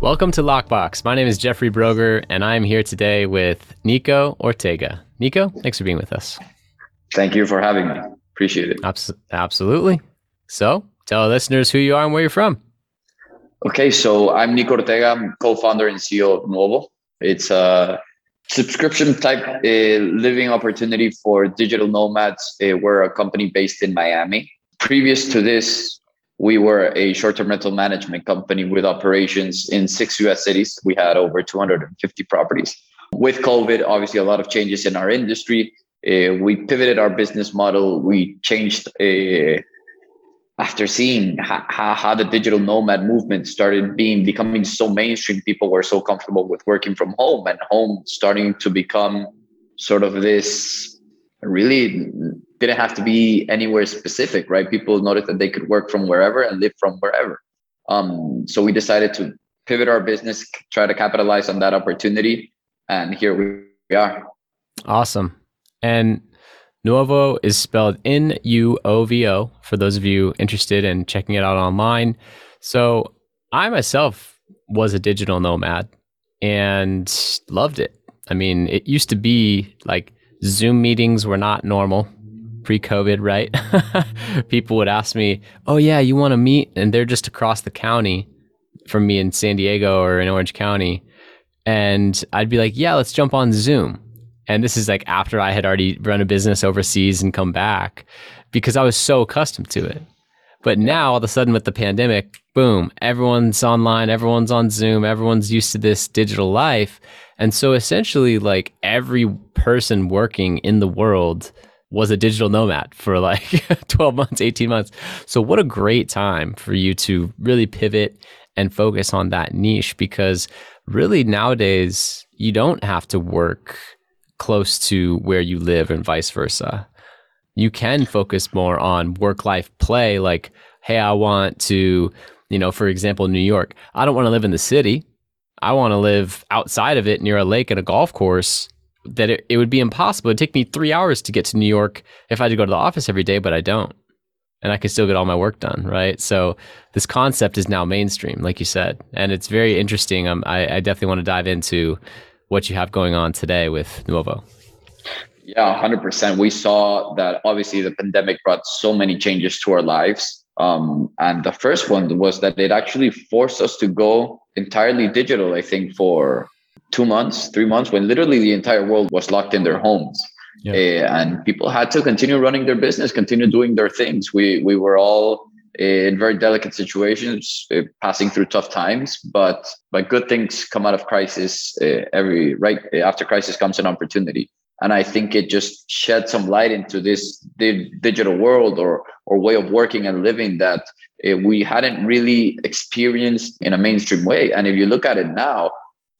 Welcome to Lockbox. My name is Jeffrey Broger, and I'm here today with Nico Ortega. Nico, thanks for being with us. Thank you for having me. Appreciate it. Absolutely. So, tell our listeners who you are and where you're from. Okay, so I'm Nico Ortega. I'm co-founder and CEO of Nuovo. It's a subscription-type living opportunity for digital nomads. We're a company based in Miami. Previous to this, we were a short-term rental management company with operations in 6 U.S. cities. We had over 250 properties. With COVID, obviously, a lot of changes in our industry. We pivoted our business model. We changed after seeing how the digital nomad movement started becoming so mainstream. People were so comfortable with working from home, and home starting to become sort of this really didn't have to be anywhere specific, right? People noticed that they could work from wherever and live from wherever. So we decided to pivot our business, try to capitalize on that opportunity. And here we are. Awesome. And Nuovo is spelled N-U-O-V-O for those of you interested in checking it out online. So I myself was a digital nomad and loved it. I mean, it used to be like Zoom meetings were not normal pre-COVID, right? People would ask me, oh yeah, you want to meet? And they're just across the county from me in San Diego or in Orange County. And I'd be like, yeah, let's jump on Zoom. And this is like after I had already run a business overseas and come back because I was so accustomed to it. But now all of a sudden with the pandemic, boom, everyone's online, everyone's on Zoom, everyone's used to this digital life. And so essentially like every person working in the world was a digital nomad for like 12 months, 18 months. So what a great time for you to really pivot and focus on that niche, because really nowadays you don't have to work close to where you live and vice versa. You can focus more on work-life play, like, hey, I want to, you know, for example, New York, I don't want to live in the city. I want to live outside of it near a lake and a golf course. That it would be impossible. It'd take me 3 hours to get to New York if I had to go to the office every day, but I don't. And I can still get all my work done, right? So this concept is now mainstream, like you said. And it's very interesting. I definitely want to dive into what you have going on today with Nuovo. Yeah, 100%. We saw that obviously the pandemic brought so many changes to our lives. And the first one was that it actually forced us to go entirely digital, I think, for 2 months, 3 months, when literally the entire world was locked in their homes. Yeah. And people had to continue running their business, continue doing their things. We were all in very delicate situations, passing through tough times, but good things come out of crisis. Right after crisis comes an opportunity. And I think it just shed some light into this digital world or way of working and living that we hadn't really experienced in a mainstream way. And if you look at it now,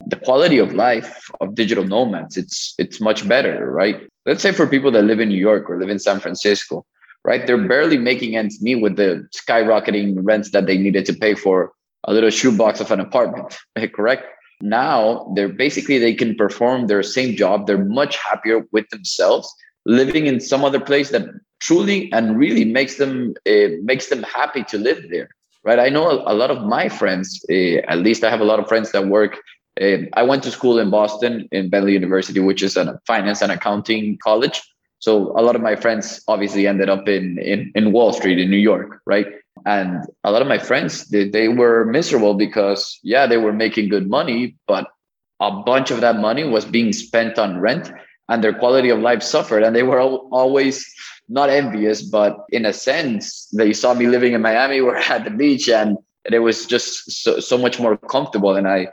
the quality of life of digital nomads, it's much better, right? Let's say for people that live in New York or live in San Francisco, right? They're barely making ends meet with the skyrocketing rents that they needed to pay for a little shoebox of an apartment, correct? Now they're basically, they can perform their same job. They're much happier with themselves, living in some other place that truly and really makes them happy to live there, right? I know a lot of my friends, at least I have a lot of friends that work. I went to school in Boston, in Bentley University, which is a finance and accounting college. So a lot of my friends obviously ended up in Wall Street in New York, right? And a lot of my friends, they were miserable because, yeah, they were making good money, but a bunch of that money was being spent on rent and their quality of life suffered. And they were always not envious, but in a sense, they saw me living in Miami where I had the beach and it was just so much more comfortable and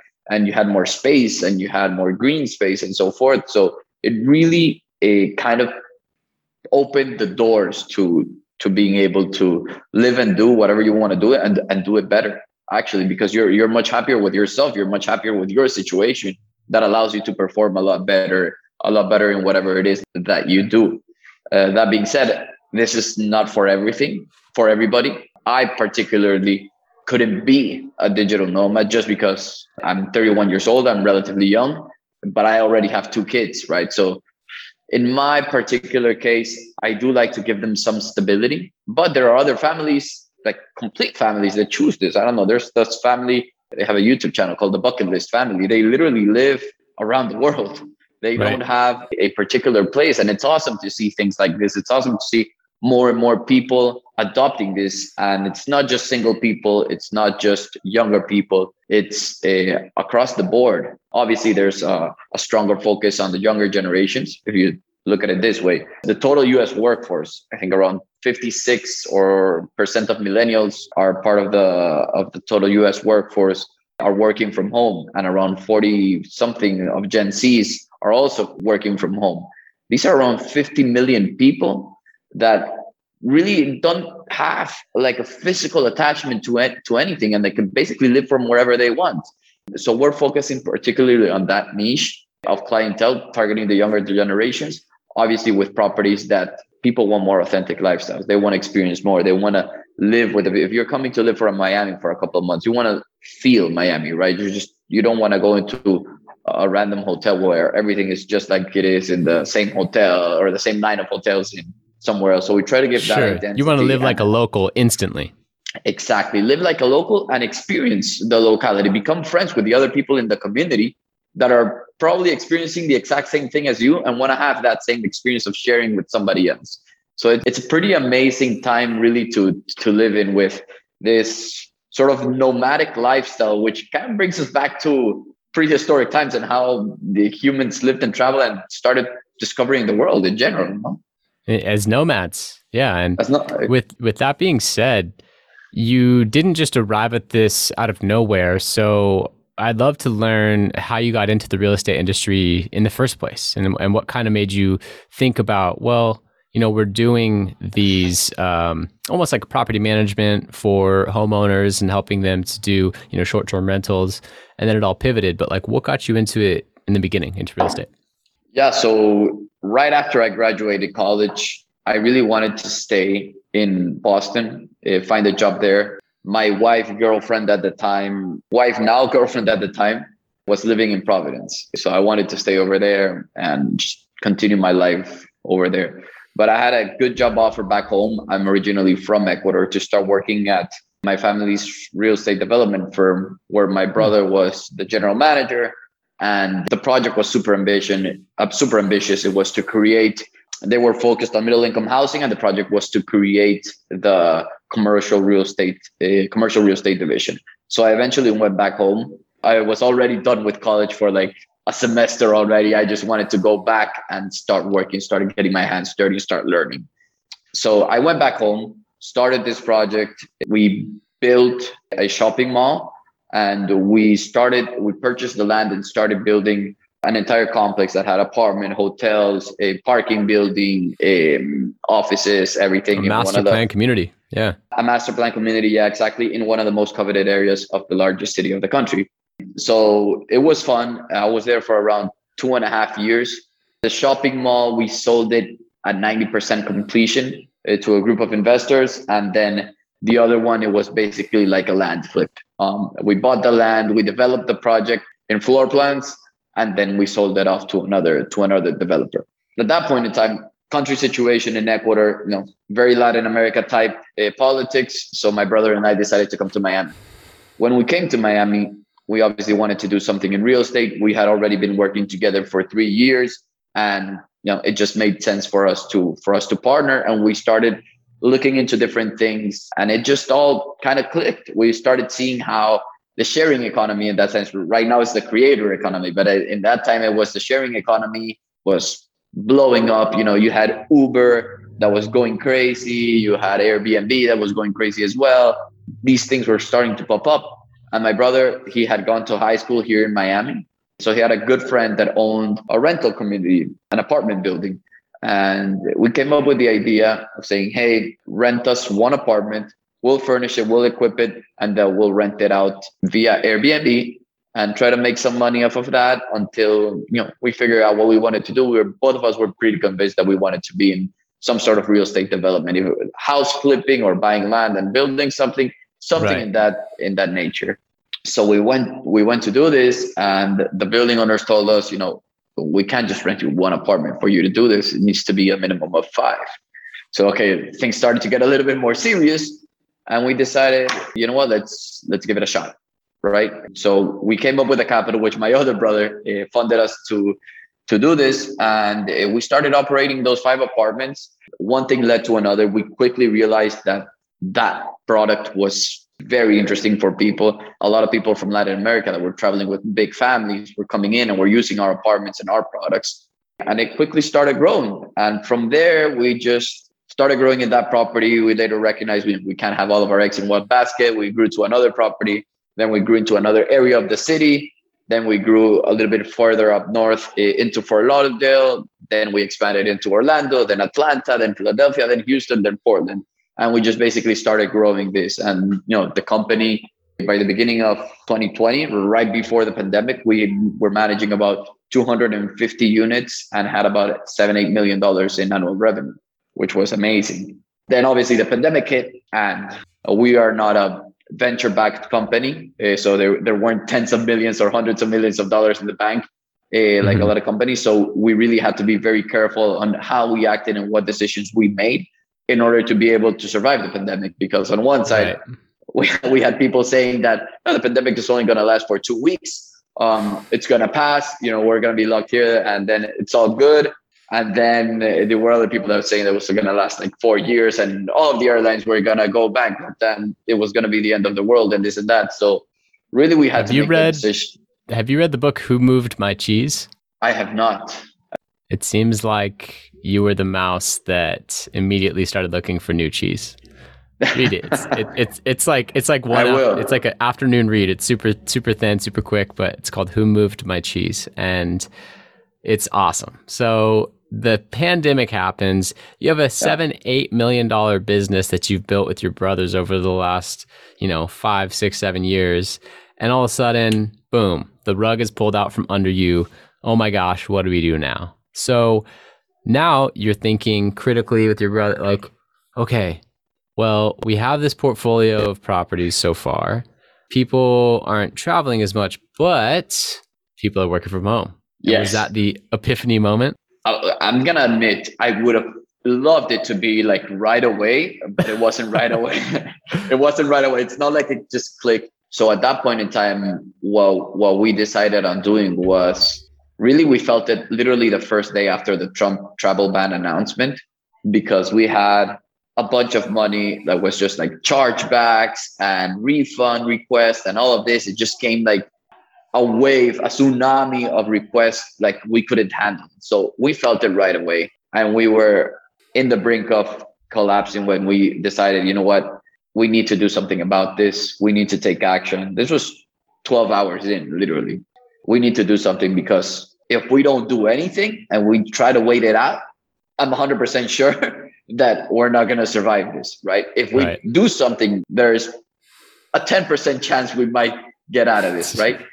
you had more space and you had more green space and so forth. So it really kind of opened the doors to being able to live and do whatever you want to do and do it better, actually, because you're much happier with yourself. You're much happier with your situation. That allows you to perform a lot better in whatever it is that you do. That being said, this is not for everybody. I particularly couldn't be a digital nomad just because I'm 31 years old. I'm relatively young, but I already have 2 kids, right? So in my particular case, I do like to give them some stability, but there are other families, like complete families, that choose this. I don't know. There's this family, they have a YouTube channel called The Bucket List Family. They literally live around the world. They Right. don't have a particular place. And it's awesome to see things like this. It's awesome to see more and more people adopting this. And it's not just single people. It's not just younger people. It's across the board. Obviously, there's a stronger focus on the younger generations. If you look at it this way, the total U.S. workforce, I think around 56% of millennials are part of the total U.S. workforce are working from home. And around 40-something of Gen Zs are also working from home. These are around 50 million people that really don't have like a physical attachment to anything, and they can basically live from wherever they want. So we're focusing particularly on that niche of clientele, targeting the younger generations, obviously with properties that people want more authentic lifestyles. They want to experience more. They want to live with it. If you're coming to live from Miami for a couple of months, you want to feel Miami, right? You don't want to go into a random hotel where everything is just like it is in the same hotel or the same line of hotels in somewhere else. So we try to give that identity. You want to live like a local instantly. Exactly. Live like a local and experience the locality. Become friends with the other people in the community that are probably experiencing the exact same thing as you and want to have that same experience of sharing with somebody else. So it's a pretty amazing time really to live in with this sort of nomadic lifestyle, which kind of brings us back to prehistoric times and how the humans lived and traveled and started discovering the world in general. You know? As nomads. Yeah. And with that being said, you didn't just arrive at this out of nowhere. So I'd love to learn how you got into the real estate industry in the first place and what kind of made you think about, well, you know, we're doing these almost like property management for homeowners and helping them to do, you know, short-term rentals. And then it all pivoted. But like, what got you into it in the beginning, into real estate? Yeah. So right after I graduated college, I really wanted to stay in Boston, find a job there. My wife, now girlfriend at the time, was living in Providence. So I wanted to stay over there and just continue my life over there. But I had a good job offer back home. I'm originally from Ecuador, to start working at my family's real estate development firm, where my brother was the general manager. And the project was super ambitious. It was to create, they were focused on middle-income housing, and the project was to create the commercial real estate division. So I eventually went back home. I was already done with college for like a semester already. I just wanted to go back and start working, started getting my hands dirty, start learning. So I went back home, started this project. We built a shopping mall. And we purchased the land and started building an entire complex that had apartment, hotels, a parking building, offices, everything. A master plan community. Yeah, exactly. In one of the most coveted areas of the largest city of the country. So it was fun. I was there for around 2.5 years. The shopping mall, we sold it at 90% completion to a group of investors. And then the other one, it was basically like a land flip. We bought the land, we developed the project, in floor plans, and then we sold that off to another developer. At that point in time, country situation in Ecuador, very Latin America type politics. So my brother and I decided to come to Miami. When we came to Miami, we obviously wanted to do something in real estate. We had already been working together for 3 years, and it just made sense for us to partner. And we started looking into different things, and it just all kind of clicked. We started seeing how the sharing economy, in that sense, right now is the creator economy, but in that time it was the sharing economy was blowing up. You had Uber that was going crazy. You had Airbnb that was going crazy as well. These things were starting to pop up. And my brother, he had gone to high school here in Miami. So he had a good friend that owned a rental community, an apartment building. And we came up with the idea of saying, hey, rent us one apartment. We'll furnish it, we'll equip it, and then we'll rent it out via Airbnb and try to make some money off of that until we figure out what we wanted to do. Both of us were pretty convinced that we wanted to be in some sort of real estate development, either house flipping or buying land and building something right. in that nature. So we went to do this, and the building owners told us, we can't just rent you one apartment. For you to do this, it needs to be a minimum of 5. So okay, things started to get a little bit more serious. And we decided, let's give it a shot, right? So we came up with a capital, which my other brother funded us to do this. And we started operating those 5 apartments. One thing led to another. We quickly realized that product was very interesting for people. A lot of people from Latin America that were traveling with big families were coming in and were using our apartments and our products. And it quickly started growing. And from there, we just started growing in that property. We later recognized we can't have all of our eggs in one basket. We grew to another property. Then we grew into another area of the city. Then we grew a little bit further up north into Fort Lauderdale. Then we expanded into Orlando, then Atlanta, then Philadelphia, then Houston, then Portland. And we just basically started growing this. And the company, by the beginning of 2020, right before the pandemic, we were managing about 250 units and had about $7-8 million in annual revenue, which was amazing. Then obviously the pandemic hit, and we are not a venture-backed company. So there weren't tens of millions or hundreds of millions of dollars in the bank, like a lot of companies. So we really had to be very careful on how we acted and what decisions we made in order to be able to survive the pandemic. Because on one side, we had people saying that the pandemic is only going to last for 2 weeks. It's going to pass. We're going to be locked here and then it's all good. And then there were other people that were saying that was going to last like 4 years and all of the airlines were going to go bankrupt and it was going to be the end of the world and this and that. So really we had to make a decision. Have you read the book, Who Moved My Cheese? I have not. It seems like you were the mouse that immediately started looking for new cheese. Read it. It's like one. It's like an afternoon read. It's super, super thin, super quick, but it's called Who Moved My Cheese? And it's awesome. So the pandemic happens. You have a $7-8 million business that you've built with your brothers over the last, 5, 6, 7 years. And all of a sudden, boom, the rug is pulled out from under you. Oh my gosh, what do we do now? So now you're thinking critically with your brother, like, okay, well, we have this portfolio of properties so far. People aren't traveling as much, but people are working from home. Yes. Was that the epiphany moment? I'm going to admit, I would have loved it to be like right away, but it wasn't right away. It's not like it just clicked. So at that point in time, what we decided on doing was really, we felt it literally the first day after the Trump travel ban announcement, because we had a bunch of money that was just like chargebacks and refund requests and all of this. It just came like a wave, a tsunami of requests like we couldn't handle. So we felt it right away. And we were in the brink of collapsing when we decided, we need to do something about this. We need to take action. This was 12 hours in, literally. We need to do something, because if we don't do anything and we try to wait it out, I'm 100% sure that we're not going to survive this, right? If we do something, there's a 10% chance we might get out of this, right?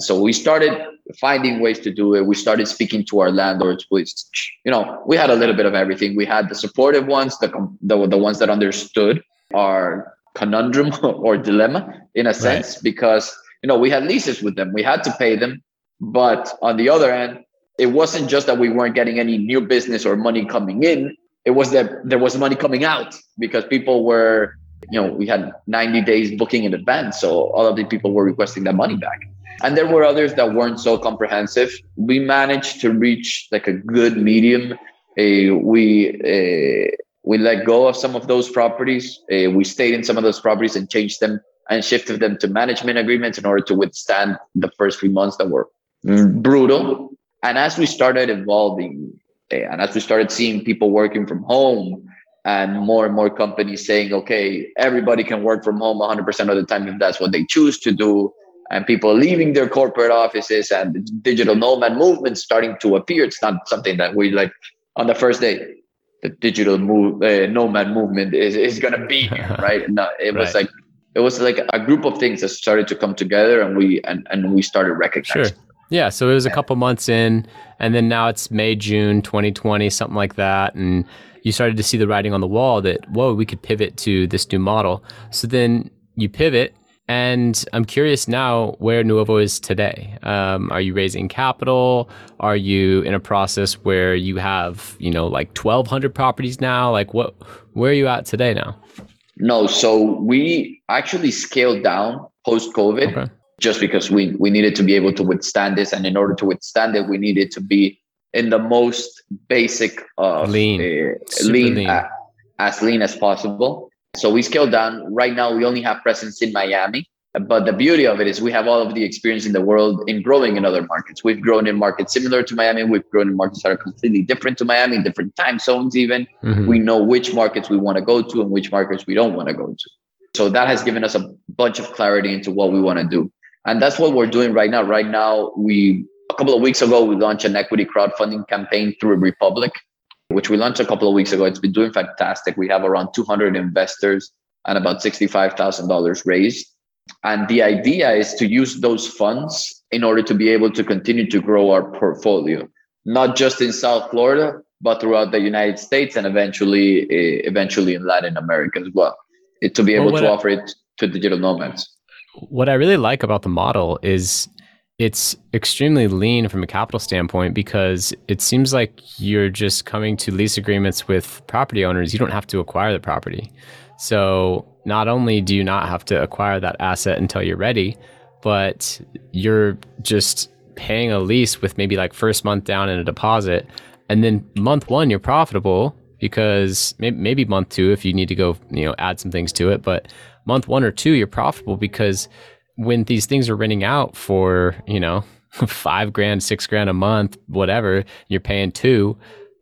So we started finding ways to do it. We started speaking to our landlords, which, we had a little bit of everything. We had the supportive ones, the ones that understood our conundrum or dilemma in a sense, because you know, we had leases with them. We had to pay them. But on the other hand, it wasn't just that we weren't getting any new business or money coming in. It was that there was money coming out because people were, you know, we had 90 days booking in advance. So all of the people were requesting that money back. And there were others that weren't so comprehensive. We managed to reach like a good medium. We let go of some of those properties. We stayed in some of those properties and changed them and shifted them to management agreements in order to withstand the first 3 months that were brutal. And as we started evolving and as we started seeing people working from home and more companies saying, okay, everybody can work from home 100% of the time if that's what they choose to do, and people leaving their corporate offices and digital nomad movement starting to appear. It's not something that we like on the first day. The digital nomad movement is going to be here, right? No, it was right. Like it was like a group of things that started to come together, and we started recognizing. Sure. Yeah. So it was a couple months in, and then now it's May, June 2020, something like that. And you started to see the writing on the wall that, whoa, we could pivot to this new model. So then you pivot. And I'm curious now where Nuovo is today. Are you raising capital? Are you in a process where you have, you know, like 1,200 properties now? Like where are you at today now? No. So we actually scaled down post-COVID just because we needed to be able to withstand this. And in order to withstand it, we needed to be in the most basic of lean. As lean as possible. So we scaled down. Right now, we only have presence in Miami. But the beauty of it is we have all of the experience in the world in growing in other markets. We've grown in markets similar to Miami. We've grown in markets that are completely different to Miami, different time zones even. Mm-hmm. We know which markets we want to go to and which markets we don't want to go to. So that has given us a bunch of clarity into what we want to do. And that's what we're doing right now. Right now, a couple of weeks ago, we launched an equity crowdfunding campaign through Republic, which we launched a couple of weeks ago. It's been doing fantastic. We have around 200 investors and about $65,000 raised. And the idea is to use those funds in order to be able to continue to grow our portfolio, not just in South Florida, but throughout the United States and eventually in Latin America as well, to be able to offer it to digital nomads. What I really like about the model is it's extremely lean from a capital standpoint because it seems like you're just coming to lease agreements with property owners. You don't have to acquire the property. So not only do you not have to acquire that asset until you're ready, but you're just paying a lease with maybe like first month down and a deposit. And then month one, you're profitable because maybe month two, if you need to go, you know, add some things to it, but month one or two, you're profitable because when these things are renting out for, you know, $5,000, $6,000 a month, whatever, you're paying $2,000,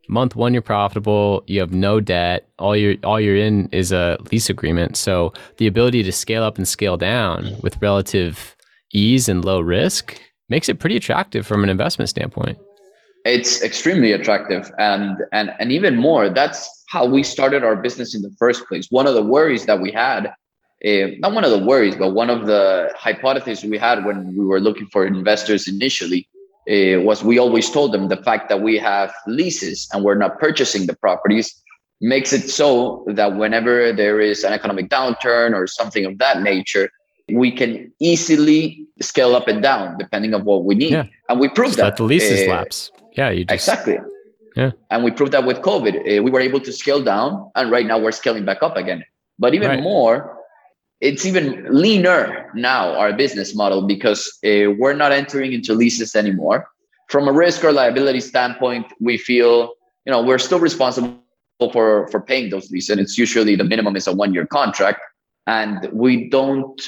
month one, you're profitable. You have no debt. All you're in is a lease agreement. So the ability to scale up and scale down with relative ease and low risk makes it pretty attractive from an investment standpoint. It's extremely attractive. And even more, that's how we started our business in the first place. One of the worries that we had, not one of the worries, but one of the hypotheses we had when we were looking for investors initially was we always told them the fact that we have leases and we're not purchasing the properties makes it so that whenever there is an economic downturn or something of that nature, we can easily scale up and down depending on what we need. Yeah. And we proved that. Let the leases lapse. Yeah, you just... Exactly. Yeah. And we proved that with COVID. We were able to scale down and right now we're scaling back up again. But even more... It's even leaner now, our business model, because we're not entering into leases anymore. From a risk or liability standpoint, we feel, you know, we're still responsible for paying those leases. And it's usually the minimum is a one-year contract. And we don't,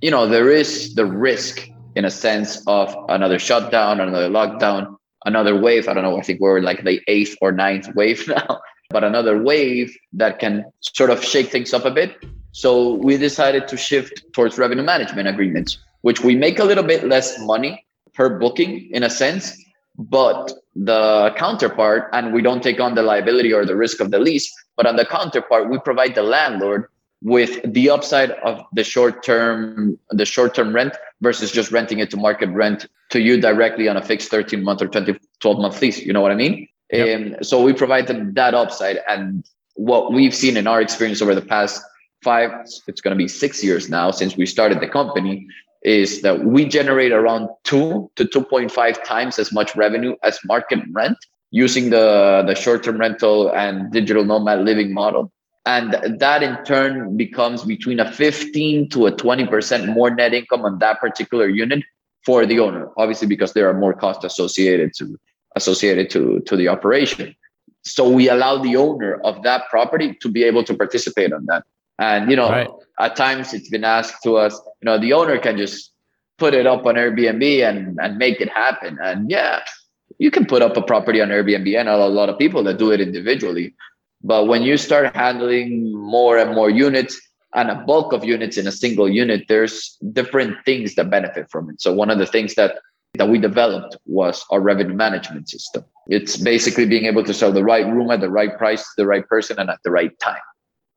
you know, there is the risk in a sense of another shutdown, another lockdown, another wave. I don't know, I think we're like the 8th or 9th wave now, but another wave that can sort of shake things up a bit. So we decided to shift towards revenue management agreements, which we make a little bit less money per booking in a sense, but the counterpart, and we don't take on the liability or the risk of the lease, but on the counterpart, we provide the landlord with the upside of the short-term rent versus just renting it to market rent to you directly on a fixed 13-month or 12-month lease. You know what I mean? Yep. So we provide them that upside. And what we've seen in our experience over the past 5, it's going to be 6 years now since we started the company, is that we generate around 2 to 2.5 times as much revenue as market rent using the short-term rental and digital nomad living model. And that in turn becomes between a 15 to a 20% more net income on that particular unit for the owner, obviously, because there are more costs associated to the operation. So we allow the owner of that property to be able to participate on that. And, right. At times it's been asked to us, the owner can just put it up on Airbnb and make it happen. And yeah, you can put up a property on Airbnb, and a lot of people that do it individually. But when you start handling more and more units and a bulk of units in a single unit, there's different things that benefit from it. So one of the things that we developed was our revenue management system. It's basically being able to sell the right room at the right price to the right person and at the right time,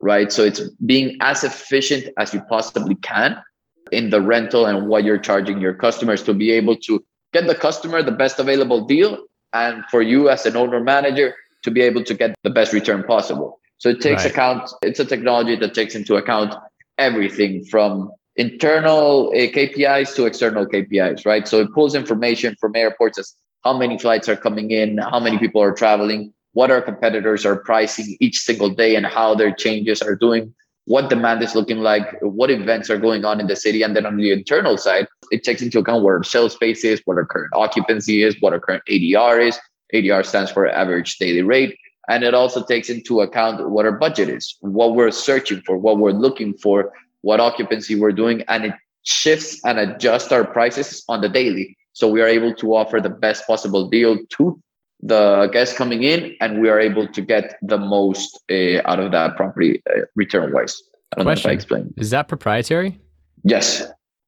right? So it's being as efficient as you possibly can in the rental and what you're charging your customers to be able to get the customer the best available deal, and for you as an owner manager to be able to get the best return possible. So it takes account, it's a technology that takes into account everything from internal KPIs to external KPIs, right? So it pulls information from airports as how many flights are coming in, how many people are traveling, what our competitors are pricing each single day and how their changes are doing, what demand is looking like, what events are going on in the city. And then on the internal side, it takes into account where our sales space is, what our current occupancy is, what our current ADR is. ADR stands for average daily rate. And it also takes into account what our budget is, what we're searching for, what we're looking for, what occupancy we're doing, and it shifts and adjusts our prices on the daily. So we are able to offer the best possible deal to the guests coming in, and we are able to get the most out of that property return-wise. I don't know if I explained. Is that proprietary? Yes.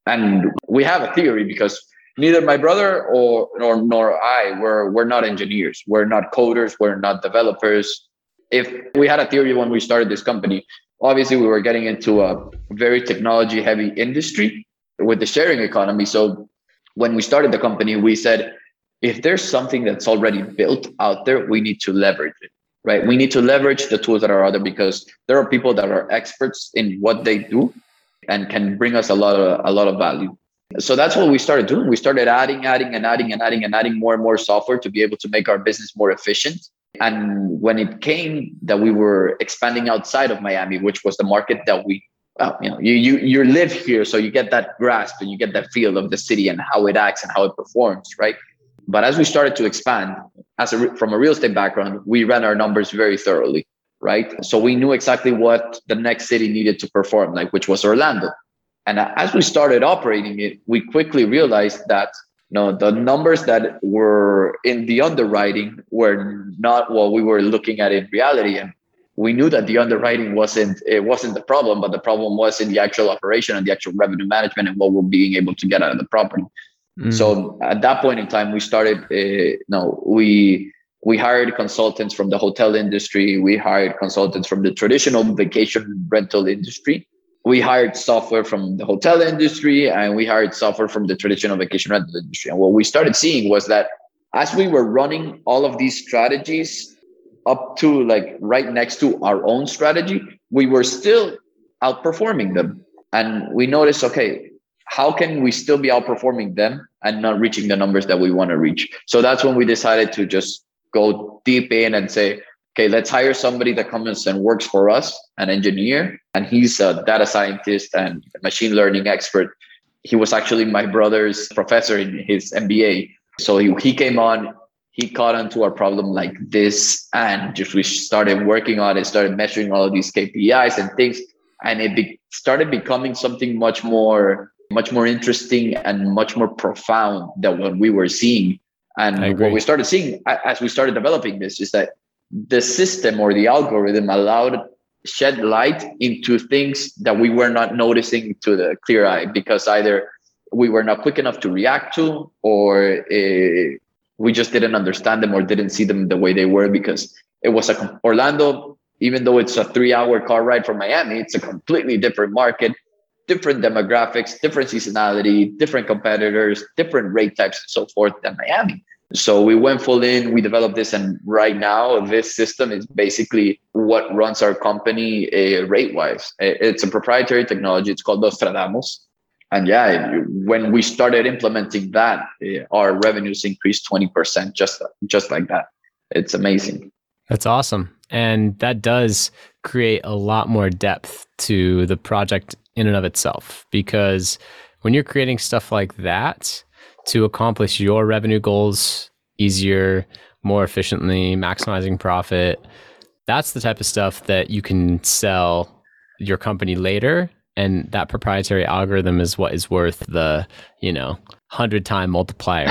And we have a theory because neither my brother nor I, we're not engineers. We're not coders. We're not developers. If we had a theory when we started this company, obviously, we were getting into a very technology-heavy industry with the sharing economy. So when we started the company, we said, if there's something that's already built out there, we need to leverage it, right? We need to leverage the tools that are out there because there are people that are experts in what they do and can bring us a lot of value. So that's what we started doing. We started adding more and more software to be able to make our business more efficient. And when it came that we were expanding outside of Miami, which was the market that you live here, so you get that grasp and you get that feel of the city and how it acts and how it performs, right? But as we started to expand, from a real estate background, we ran our numbers very thoroughly, right? So we knew exactly what the next city needed to perform, which was Orlando. And as we started operating it, we quickly realized that the numbers that were in the underwriting were not what we were looking at in reality. And we knew that the underwriting wasn't the problem, but the problem was in the actual operation and the actual revenue management and what we're being able to get out of the property. Mm. So at that point in time, we started, we hired consultants from the hotel industry. We hired consultants from the traditional vacation rental industry. We hired software from the hotel industry, and we hired software from the traditional vacation rental industry. And what we started seeing was that as we were running all of these strategies up to right next to our own strategy, we were still outperforming them. And we noticed, okay, how can we still be outperforming them and not reaching the numbers that we want to reach? So that's when we decided to just go deep in and say, okay, let's hire somebody that comes and works for us, an engineer. And he's a data scientist and machine learning expert. He was actually my brother's professor in his MBA. So he came on, he caught onto our problem like this. And just we started working on it, started measuring all of these KPIs and things. And it started becoming something much more interesting and much more profound than what we were seeing. And what we started seeing as we started developing this is that the system or the algorithm shed light into things that we were not noticing to the clear eye, because either we were not quick enough to react to, or we just didn't understand them or didn't see them the way they were, because it was Orlando, even though it's a 3-hour car ride from Miami, it's a completely different market, different demographics, different seasonality, different competitors, different rate types and so forth than Miami. So we went full in, we developed this, and right now this system is basically what runs our company rate-wise. It's a proprietary technology. It's called Dostradamos. And yeah, when we started implementing that, our revenues increased 20% just like that. It's amazing. That's awesome. And that does create a lot more depth to the project in and of itself, because when you're creating stuff like that to accomplish your revenue goals easier, more efficiently, maximizing profit, that's the type of stuff that you can sell your company later. And that proprietary algorithm is what is worth the, 100-time multiplier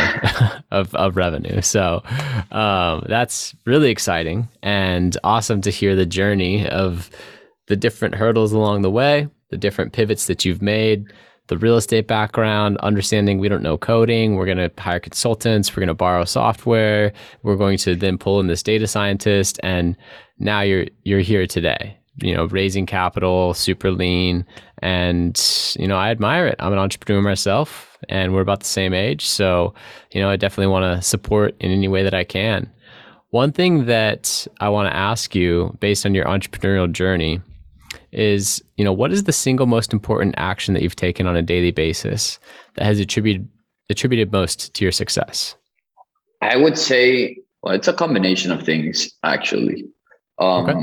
of revenue. So that's really exciting and awesome to hear the journey of the different hurdles along the way, the different pivots that you've made, the real estate background, understanding we don't know coding, we're going to hire consultants, we're going to borrow software, we're going to then pull in this data scientist, and now you're here today. Raising capital, super lean. And, I admire it. I'm an entrepreneur myself and we're about the same age. So, I definitely want to support in any way that I can. One thing that I want to ask you based on your entrepreneurial journey is, what is the single most important action that you've taken on a daily basis that has attributed most to your success? I would say, it's a combination of things, actually. Okay.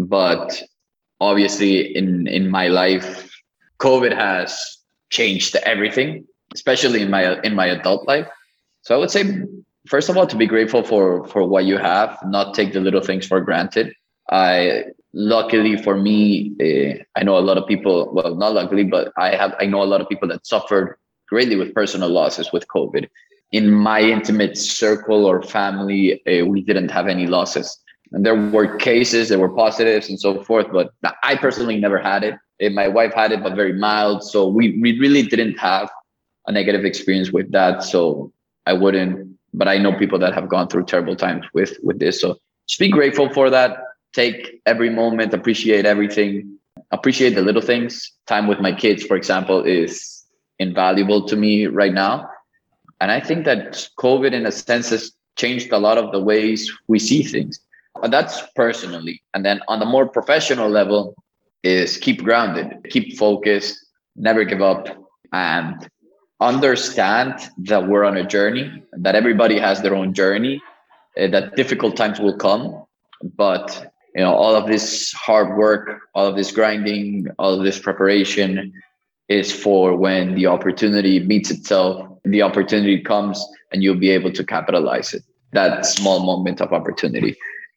But obviously in my life, COVID has changed everything, especially in my adult life. So I would say, first of all, to be grateful for what you have, not take the little things for granted. Luckily for me, I know a lot of people, well, not luckily, but I know a lot of people that suffered greatly with personal losses with COVID. In my intimate circle or family, we didn't have any losses. And there were cases, there were positives and so forth, but I personally never had it. My wife had it, but very mild. So we really didn't have a negative experience with that. So I wouldn't, but I know people that have gone through terrible times with this. So just be grateful for that. Take every moment, appreciate everything, appreciate the little things. Time with my kids, for example, is invaluable to me right now. And I think that COVID, in a sense, has changed a lot of the ways we see things. That's personally. And then on the more professional level is keep grounded, keep focused, never give up, and understand that we're on a journey, that everybody has their own journey, that difficult times will come. But, all of this hard work, all of this grinding, all of this preparation is for when the opportunity meets itself, the opportunity comes and you'll be able to capitalize it. That small moment of opportunity.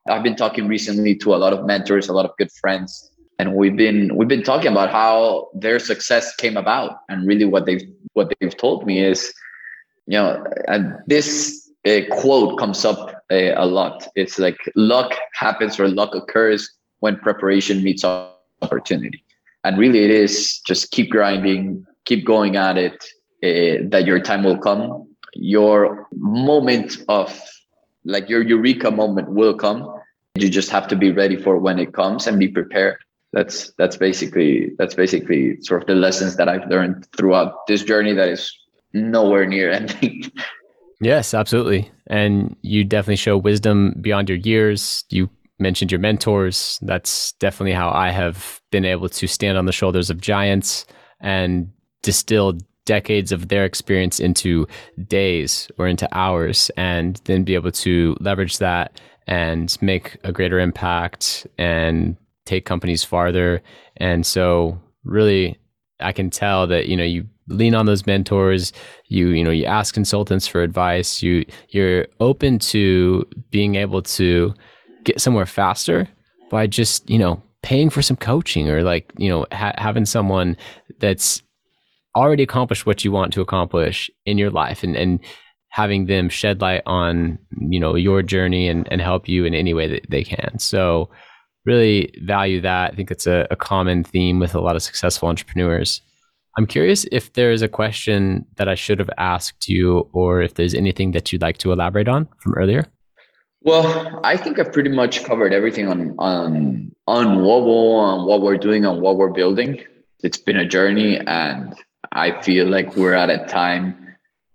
I've been talking recently to a lot of mentors, a lot of good friends, and we've been talking about how their success came about, and really what they've told me is, and this quote comes up a lot. It's like luck happens or luck occurs when preparation meets opportunity, and really it is just keep grinding, keep going at it. That your time will come, your moment of like your eureka moment will come. You just have to be ready for when it comes and be prepared. That's basically sort of the lessons that I've learned throughout this journey that is nowhere near ending. Yes, absolutely. And you definitely show wisdom beyond your years. You mentioned your mentors. That's definitely how I have been able to stand on the shoulders of giants and distill decades of their experience into days or into hours, and then be able to leverage that and make a greater impact and take companies farther. And so really, I can tell that, you lean on those mentors, you ask consultants for advice, you're open to being able to get somewhere faster by just, paying for some coaching or having someone that's already accomplished what you want to accomplish in your life and having them shed light on, your journey and help you in any way that they can. So really value that. I think it's a common theme with a lot of successful entrepreneurs. I'm curious if there is a question that I should have asked you or if there's anything that you'd like to elaborate on from earlier. Well, I think I've pretty much covered everything on Nuovo, on what we're doing, on what we're building. It's been a journey, and I feel like we're at a time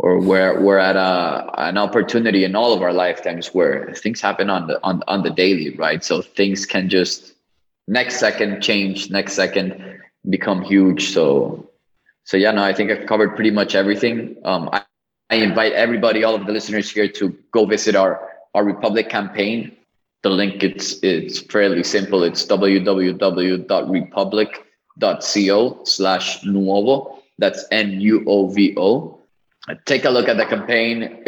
or we're at an opportunity in all of our lifetimes where things happen on the daily, right? So things can just next second change, next second become huge. So So yeah, no, I think I've covered pretty much everything. I invite everybody, all of the listeners here, to go visit our Republic campaign. The link, it's fairly simple. It's www.republic.co/Nuovo. That's Nuovo. Take a look at the campaign.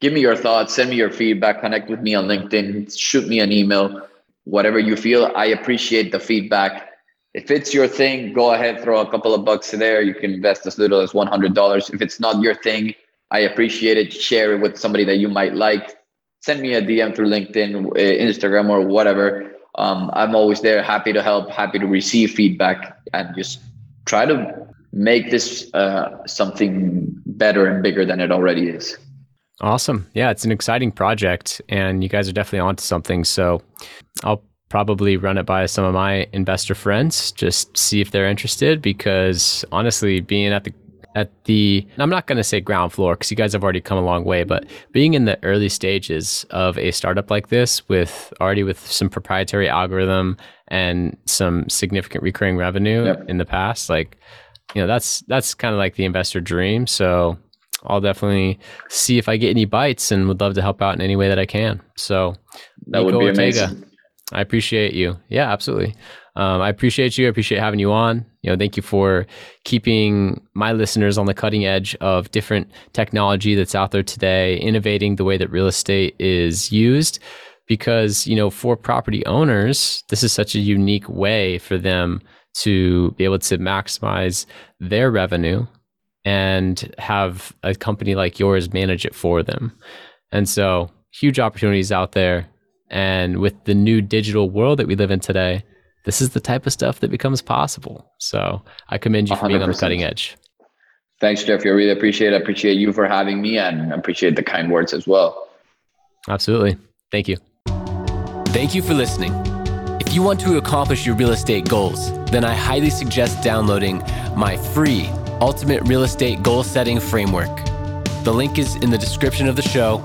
Give me your thoughts. Send me your feedback. Connect with me on LinkedIn. Shoot me an email. Whatever you feel, I appreciate the feedback. If it's your thing, go ahead, throw a couple of bucks there. You can invest as little as $100. If it's not your thing, I appreciate it. Share it with somebody that you might like. Send me a DM through LinkedIn, Instagram, or whatever. I'm always there, happy to help, happy to receive feedback, and just try to make this something better and bigger than it already is. Awesome. Yeah, it's an exciting project, and you guys are definitely onto something. So I'll probably run it by some of my investor friends, just see if they're interested, because honestly, being at the, I'm not going to say ground floor because you guys have already come a long way, but being in the early stages of a startup like this with some proprietary algorithm and some significant recurring revenue in the past, like, you know, that's kind of like the investor dream. So I'll definitely see if I get any bites and would love to help out in any way that I can. So that Nico would be Ortega, amazing. I appreciate you. Yeah, absolutely. I appreciate you. I appreciate having you on. You know, thank you for keeping my listeners on the cutting edge of different technology that's out there today, innovating the way that real estate is used, because, you know, for property owners, this is such a unique way for them to be able to maximize their revenue and have a company like yours manage it for them. And so huge opportunities out there. And with the new digital world that we live in today, this is the type of stuff that becomes possible. So I commend you for 100%. Being on the cutting edge. Thanks, Jeffrey. I really appreciate it. I appreciate you for having me, and I appreciate the kind words as well. Absolutely. Thank you. Thank you for listening. If you want to accomplish your real estate goals, then I highly suggest downloading my free Ultimate Real Estate Goal Setting Framework. The link is in the description of the show,